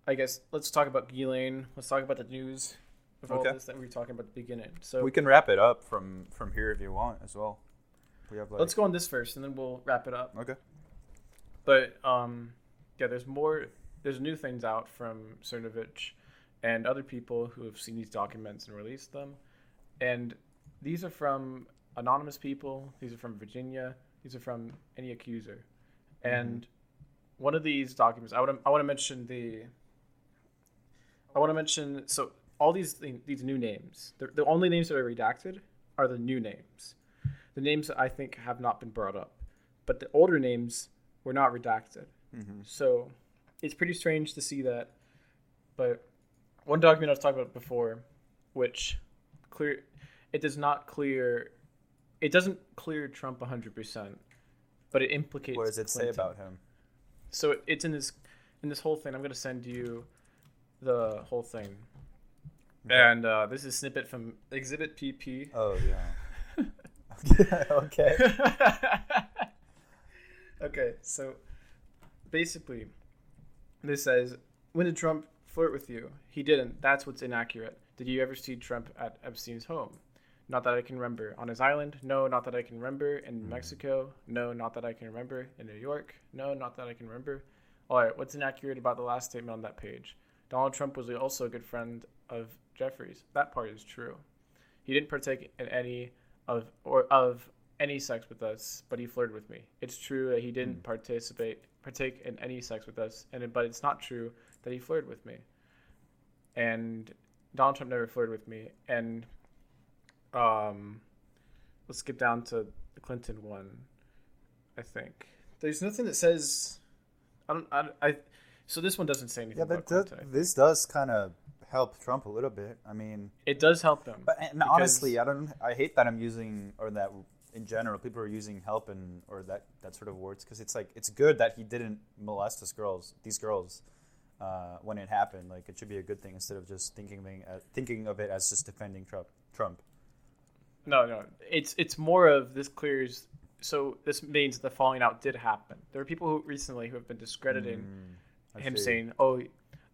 I guess, let's talk about Ghislaine. Let's talk about the news. Of okay. all this that we were talking about at the beginning. So we can wrap it up from, from here if you want as well. We have like... Let's go on this first, and then we'll wrap it up. Okay. But, um, yeah, there's more... There's new things out from Cernovich and other people who have seen these documents and released them. And these are from anonymous people. These are from Virginia. These are from any accuser. Mm-hmm. And one of these documents... I would I want to mention the... I want to mention... So... All these these new names, the, the only names that are redacted are the new names. The names that I think have not been brought up. But the older names were not redacted. Mm-hmm. So it's pretty strange to see that. But one document I was talking about before, which clear, it does not clear, it doesn't clear Trump one hundred percent. but it implicates What does it Clinton. Say about him? So it, it's in this in this whole thing. I'm going to send you the whole thing. Okay. And uh, this is a snippet from Exhibit P P. Oh, yeah. Okay. Okay, so basically this says, when did Trump flirt with you? He didn't. That's what's inaccurate. Did you ever see Trump at Epstein's home? Not that I can remember. On his island? No, not that I can remember. In mm. Mexico? No, not that I can remember. In New York? No, not that I can remember. All right, what's inaccurate about the last statement on that page? Donald Trump was also a good friend of Jeffrey's. That part is true. He didn't partake in any of or of any sex with us, but he flirted with me. It's true that he didn't mm. participate partake in any sex with us, and but it's not true that he flirted with me. And Donald Trump never flirted with me. And um, let's skip down to the Clinton one. I think there's nothing that says. I don't. I. I so this one doesn't say anything. Yeah, about Clinton, does, this does kind of help Trump a little bit. I mean, it does help them. But and honestly, I don't. I hate that I'm using or that. In general, people are using help and or that, that sort of words because it's like it's good that he didn't molest these girls, these girls, uh, when it happened. Like it should be a good thing instead of just thinking uh, thinking of it as just defending Trump. Trump. No, no, it's it's more of this clears. So this means the falling out did happen. There are people who recently who have been discrediting mm, him see. saying, "Oh,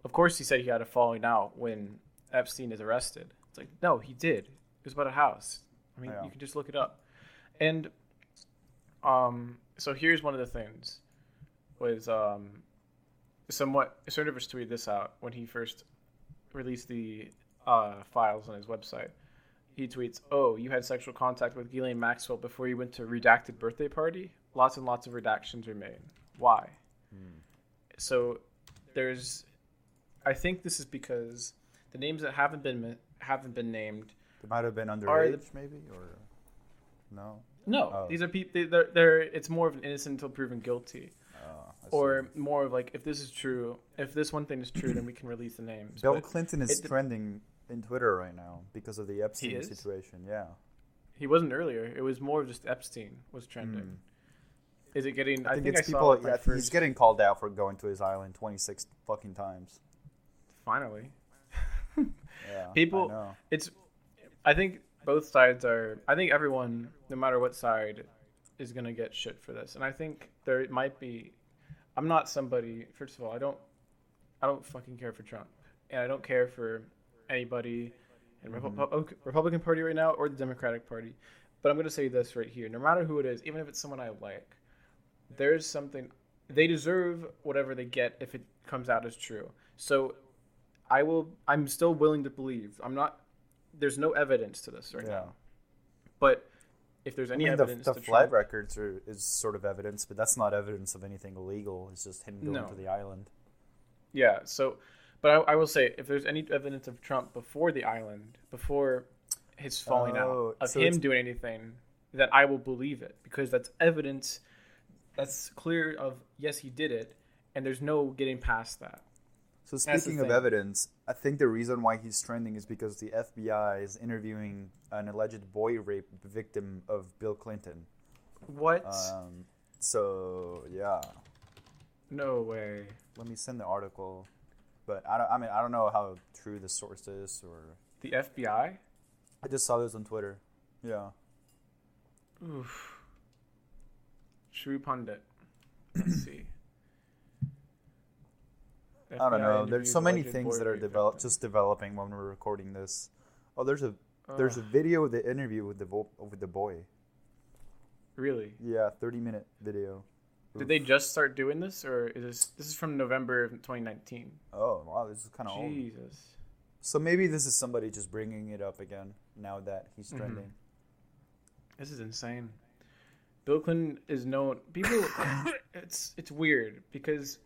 of course he said he had a falling out when Epstein is arrested." It's like no, he did. It was about a house. I mean, yeah. You can just look it up. And um, so here's one of the things was um, somewhat Cernovich tweeted this out when he first released the uh, files on his website. He tweets, "Oh, you had sexual contact with Ghislaine Maxwell before you went to a redacted birthday party. Lots and lots of redactions remain. Why?" Hmm. So there's, I think this is because the names that haven't been haven't been named. They might have been underage, the, maybe or. No. No, oh. These are people. They're, they're. It's more of an innocent until proven guilty, oh, or more of like if this is true, if this one thing is true, then we can release the names. Bill but Clinton is it, trending in Twitter right now because of the Epstein situation. Yeah, he wasn't earlier. It was more of just Epstein was trending. Mm. Is it getting? I think, I think it's I saw people. It yeah, first... He's getting called out for going to his island twenty-six fucking times. Finally. Yeah. People. I know. It's. I think. Both sides are. I think everyone, no matter what side, is gonna get shit for this. And I think there might be. I'm not somebody. First of all, I don't. I don't fucking care for Trump, and I don't care for anybody in mm-hmm. Repu- Republican Party right now or the Democratic Party. But I'm gonna say this right here. No matter who it is, even if it's someone I like, there's something they deserve. Whatever they get, if it comes out as true. So, I will. I'm still willing to believe. I'm not. There's no evidence to this right yeah. now, but if there's any I mean, evidence, the, the to flight Trump, records are, is sort of evidence, but that's not evidence of anything illegal. It's just him going no. to the island. Yeah. So, but I, I will say, if there's any evidence of Trump before the island, before his falling oh, out of so him doing anything, that I will believe it because that's evidence. That's clear of yes, he did it, and there's no getting past that. So speaking of evidence, I think the reason why he's trending is because the F B I is interviewing an alleged boy rape victim of Bill Clinton. What? Um, so yeah. No way. Let me send the article, but I don't. I mean, I don't know how true the source is or the F B I. I just saw this on Twitter. Yeah. Oof. Shrew Pundit. Let's see. I don't know. There's so many things that are develop, just developing when we're recording this. Oh, there's a uh, there's a video of the interview with the vo- with the boy. Really? Yeah, thirty minute video. Oof. Did they just start doing this, or is this this is from November of twenty nineteen? Oh wow, this is kind of old. Jesus. So maybe this is somebody just bringing it up again now that he's trending. Mm-hmm. This is insane. Bill Clinton is known. People, it's it's weird because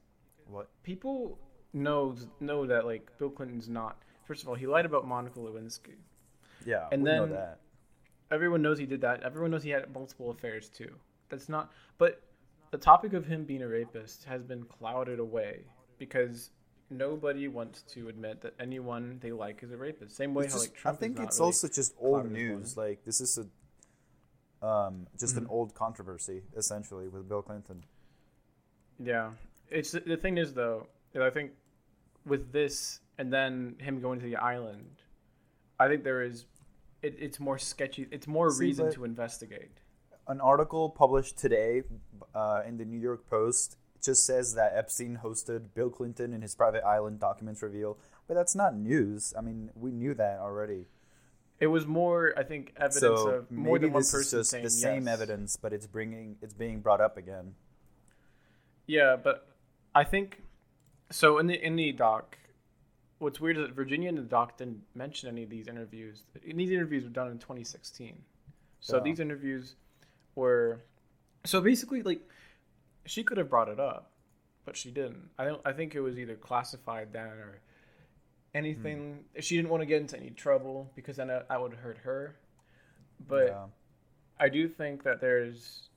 what people. knows know that like Bill Clinton's not. First of all, he lied about Monica Lewinsky. Yeah, and we then know that. Everyone knows he did that. Everyone knows he had multiple affairs too. That's not. But the topic of him being a rapist has been clouded away because nobody wants to admit that anyone they like is a rapist. Same way it's how just, like Trump. I think is not it's really also just old news. Away. Like this is a. Um, just mm-hmm. an old controversy, essentially, with Bill Clinton. Yeah. It's the thing is, though, I think with this and then him going to the island, I think there is it, it's more sketchy. It's more See, reason to investigate. An article published today uh, in the New York Post just says that Epstein hosted Bill Clinton in his private island, documents reveal. But that's not news. I mean, we knew that already. It was more, I think, evidence so of more than one person saying yes. Maybe this is just the same evidence, but it's bringing, it's being brought up again. Yeah, but I think so. In the in the doc, what's weird is that Virginia in the doc didn't mention any of these interviews. These interviews were done in twenty sixteen, so yeah. These interviews were so basically like she could have brought it up, but she didn't. I don't. I think it was either classified then or anything. Hmm. She didn't want to get into any trouble because then I, I would hurt her. But yeah. I do think that there's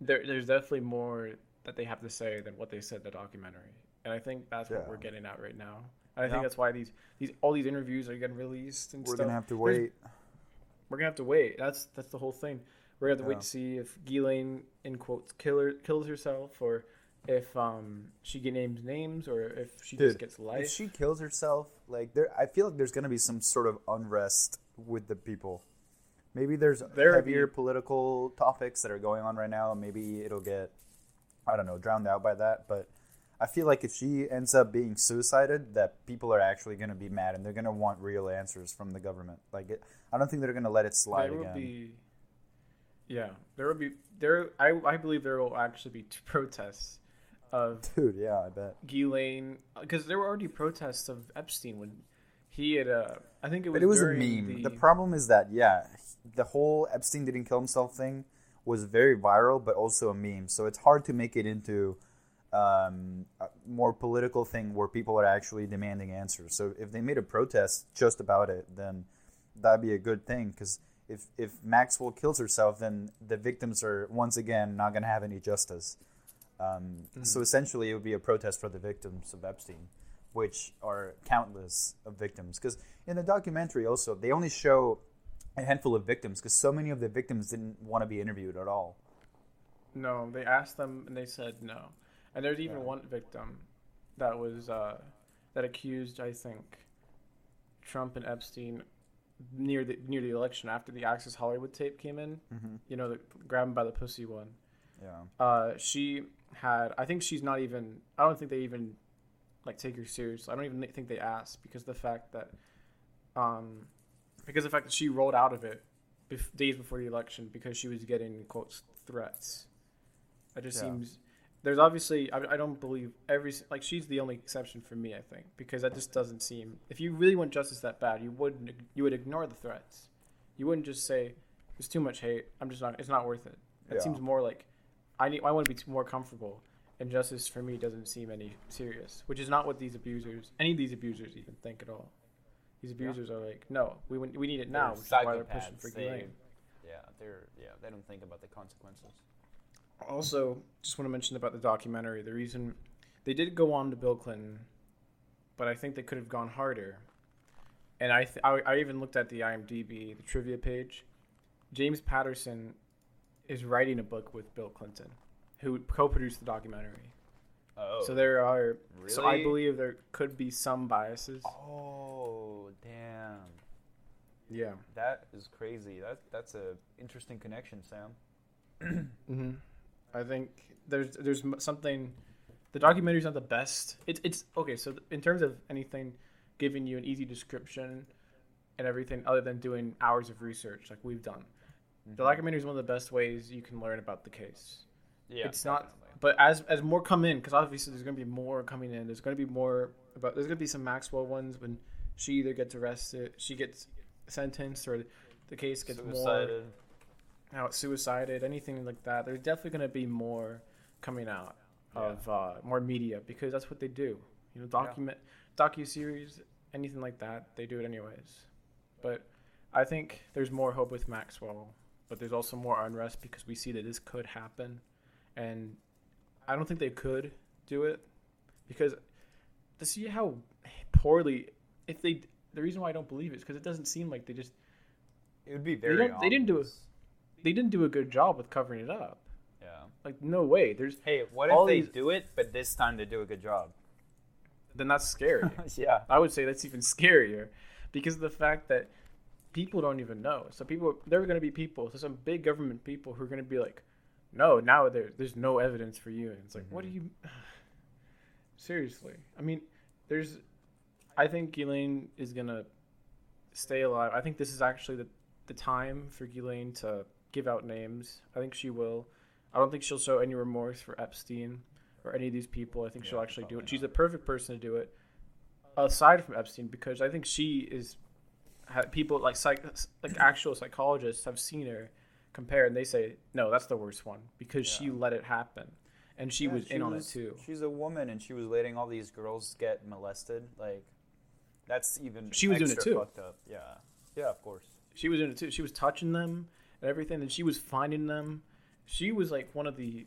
there there's definitely more that they have to say than what they said in the documentary. And I think that's yeah. what we're getting at right now. And I yeah. think that's why these, these all these interviews are getting released and we're stuff. We're going to have to wait. There's, we're going to have to wait. That's that's the whole thing. We're going to have to yeah. wait to see if Ghislaine, in quotes, killer, kills herself or if um she names names or if she Dude, just gets life. If she kills herself, like there, I feel like there's going to be some sort of unrest with the people. Maybe there's there heavier be, political topics that are going on right now. Maybe it'll get... I don't know, drowned out by that, but I feel like if she ends up being suicided, that people are actually going to be mad and they're going to want real answers from the government. Like, it, I don't think they're going to let it slide there will again. Be, yeah, there will be there. I I believe there will actually be two protests of dude. Yeah, I bet Ghislaine, because there were already protests of Epstein when he had a. I think it was. But it was a meme. The, the problem is that yeah, the whole Epstein didn't kill himself thing was very viral, but also a meme. So it's hard to make it into um, a more political thing where people are actually demanding answers. So if they made a protest just about it, then that'd be a good thing. Because if, if Maxwell kills herself, then the victims are, once again, not going to have any justice. Um, mm-hmm. So essentially, it would be a protest for the victims of Epstein, which are countless of victims. Because in the documentary also, they only show a handful of victims, because so many of the victims didn't want to be interviewed at all. No, they asked them, and they said no. And there's even yeah. one victim that was uh, that accused, I think, Trump and Epstein near the near the election after the Access Hollywood tape came in. Mm-hmm. You know, the grab him by the pussy one. Yeah. Uh, she had, I think she's not even. I don't think they even like take her seriously. I don't even think they asked because the fact that. Um, Because of the fact that she rolled out of it bef- days before the election because she was getting, quotes, threats. It just yeah. seems... There's obviously... I, I don't believe every... Like, she's the only exception for me, I think. Because that just doesn't seem... If you really want justice that bad, you wouldn't... You would ignore the threats. You wouldn't just say, there's too much hate. I'm just not... It's not worth it. It yeah. seems more like... I need. I want to be more comfortable. And justice for me doesn't seem any serious. Which is not what these abusers... Any of these abusers even think at all. These abusers yeah. are like, no, we we need it now, they're which is why they're pushing for Ghislaine. Yeah, they're yeah, they don't think about the consequences. Also, just want to mention about the documentary. The reason they did go on to Bill Clinton, but I think they could have gone harder. And I th- I, I even looked at the IMDb, the trivia page. James Patterson is writing a book with Bill Clinton, who co-produced the documentary. Oh. So there are. Really? So I believe there could be some biases. Oh, damn. Yeah. That is crazy. That that's a interesting connection, Sam. mm-hmm. I think there's there's something. The documentary's not the best. It's it's okay. So in terms of anything, giving you an easy description, and everything other than doing hours of research like we've done, mm-hmm. the documentary is one of the best ways you can learn about the case. Yeah. It's definitely. not. But as as more come in, because obviously there's going to be more coming in. There's going to be more about. There's going to be some Maxwell ones when she either gets arrested, she gets sentenced, or the case gets suicided. more out suicided, anything like that. There's definitely going to be more coming out yeah. of uh, more media because that's what they do. You know, document yeah. docuseries, anything like that. They do it anyways. But I think there's more hope with Maxwell, but there's also more unrest because we see that this could happen, and I don't think they could do it because to see how poorly if they the reason why I don't believe it is because it doesn't seem like they just it would be very they, they didn't do it they didn't do a good job with covering it up. Yeah. Like, no way. There's hey, what if they these... do it, but this time they do a good job? Then that's scary. Yeah. I would say that's even scarier because of the fact that people don't even know. So people, there are going to be people, so some big government people who are going to be like, no, now there, there's no evidence for you. And it's like, mm-hmm. what do you, seriously? I mean, there's, I think Ghislaine is going to stay alive. I think this is actually the, the time for Ghislaine to give out names. I think she will. I don't think she'll show any remorse for Epstein or any of these people. I think yeah, she'll actually do it. Not. She's the perfect person to do it, aside from Epstein, because I think she is, people like psych, like actual psychologists have seen her compare, and they say, no, that's the worst one, because yeah. she let it happen, and she yeah, was she in was, on it too. She's a woman, and she was letting all these girls get molested. Like, that's even she was doing it too. Fucked up. Yeah, yeah, of course. She was doing it too. She was touching them and everything, and she was finding them. She was like one of the,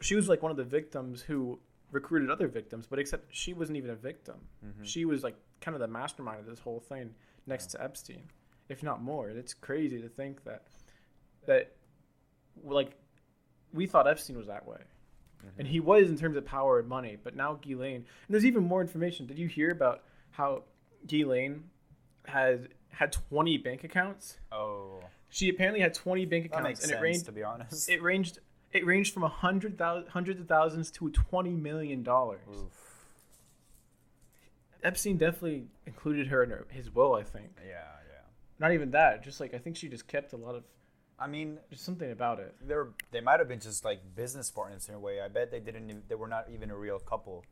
she was like one of the victims who recruited other victims, but except she wasn't even a victim. Mm-hmm. She was like kind of the mastermind of this whole thing. Next yeah. to Epstein, if not more. It's crazy to think that that like we thought Epstein was that way, mm-hmm. and he was in terms of power and money. But now Ghislaine, and there's even more information. Did you hear about how Ghislaine has had twenty bank accounts? Oh, she apparently had twenty bank accounts, that makes and sense, it ranged. To be honest, it ranged it ranged from a hundred thousand hundreds of thousands to twenty million dollars. Epstein definitely included her in her, his will, I think. Yeah, yeah. Not even that. Just like I think she just kept a lot of. I mean, just something about it. They were, they might have been just like business partners in a way. I bet they didn't. They were not even a real couple.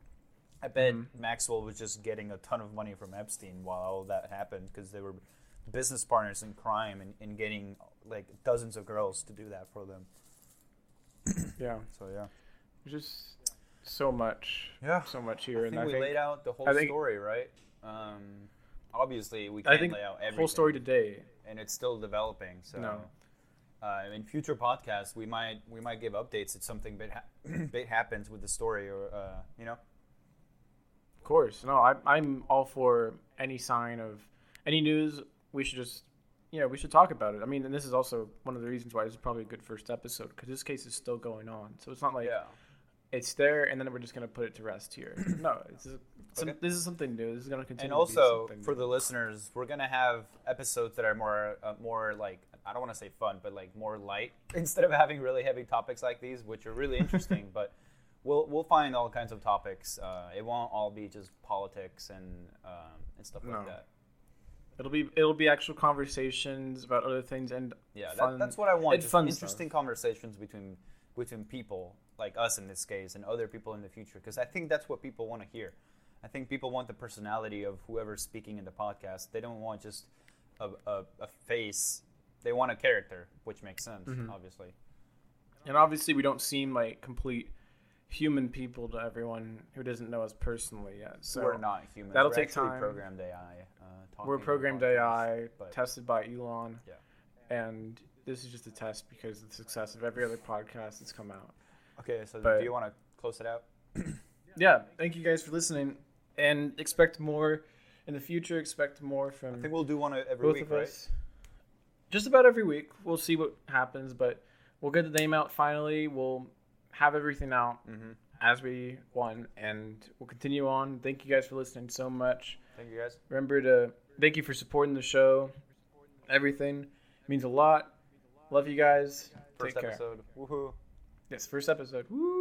I bet mm-hmm. Maxwell was just getting a ton of money from Epstein while all that happened because they were business partners in crime and, and getting like dozens of girls to do that for them. Yeah. So yeah. Just. So much, yeah. So much here, I and think I we think we laid out the whole think, story, right? Um, obviously, we can't I think lay out everything. Whole story today, and it's still developing. So, no. uh, in future podcasts, we might we might give updates if something bit, ha- bit happens with the story, or uh, you know. Of course, no. I, I'm all for any sign of any news. We should just, you know, we should talk about it. I mean, and this is also one of the reasons why this is probably a good first episode because this case is still going on, so it's not like. Yeah. It's there, and then we're just going to put it to rest here. No, it's just, some, okay. This is something new. This is going to continue. And also, to be for the listeners, we're going to have episodes that are more, uh, more like, I don't want to say fun, but like more light instead of having really heavy topics like these, which are really interesting. But we'll we'll find all kinds of topics. Uh, it won't all be just politics and um, and stuff like no. that. It'll be it'll be actual conversations about other things and yeah, fun, that, that's what I want. Just interesting stuff. Conversations between between people. Like us in this case and other people in the future because I think that's what people want to hear. I think people want the personality of whoever's speaking in the podcast. They don't want just a, a, a face. They want a character, which makes sense, mm-hmm. obviously. And obviously we don't seem like complete human people to everyone who doesn't know us personally yet. So we're not humans. That'll we're take time. Programmed A I. Uh, we're programmed A I, podcasts, tested by Elon. Yeah. And this is just a test because of the success of every other podcast that's come out. Okay, so but, do you want to close it out? Yeah, thank you guys for listening, and expect more in the future. Expect more from. I think we'll do one every week, right? Us. Just about every week. We'll see what happens, but we'll get the name out finally. We'll have everything out mm-hmm. as we want, and we'll continue on. Thank you guys for listening so much. Thank you guys. Remember to thank you for supporting the show. Everything it means a lot. Love you guys. First Take care. Episode. Woohoo. Yes, first episode. Woo!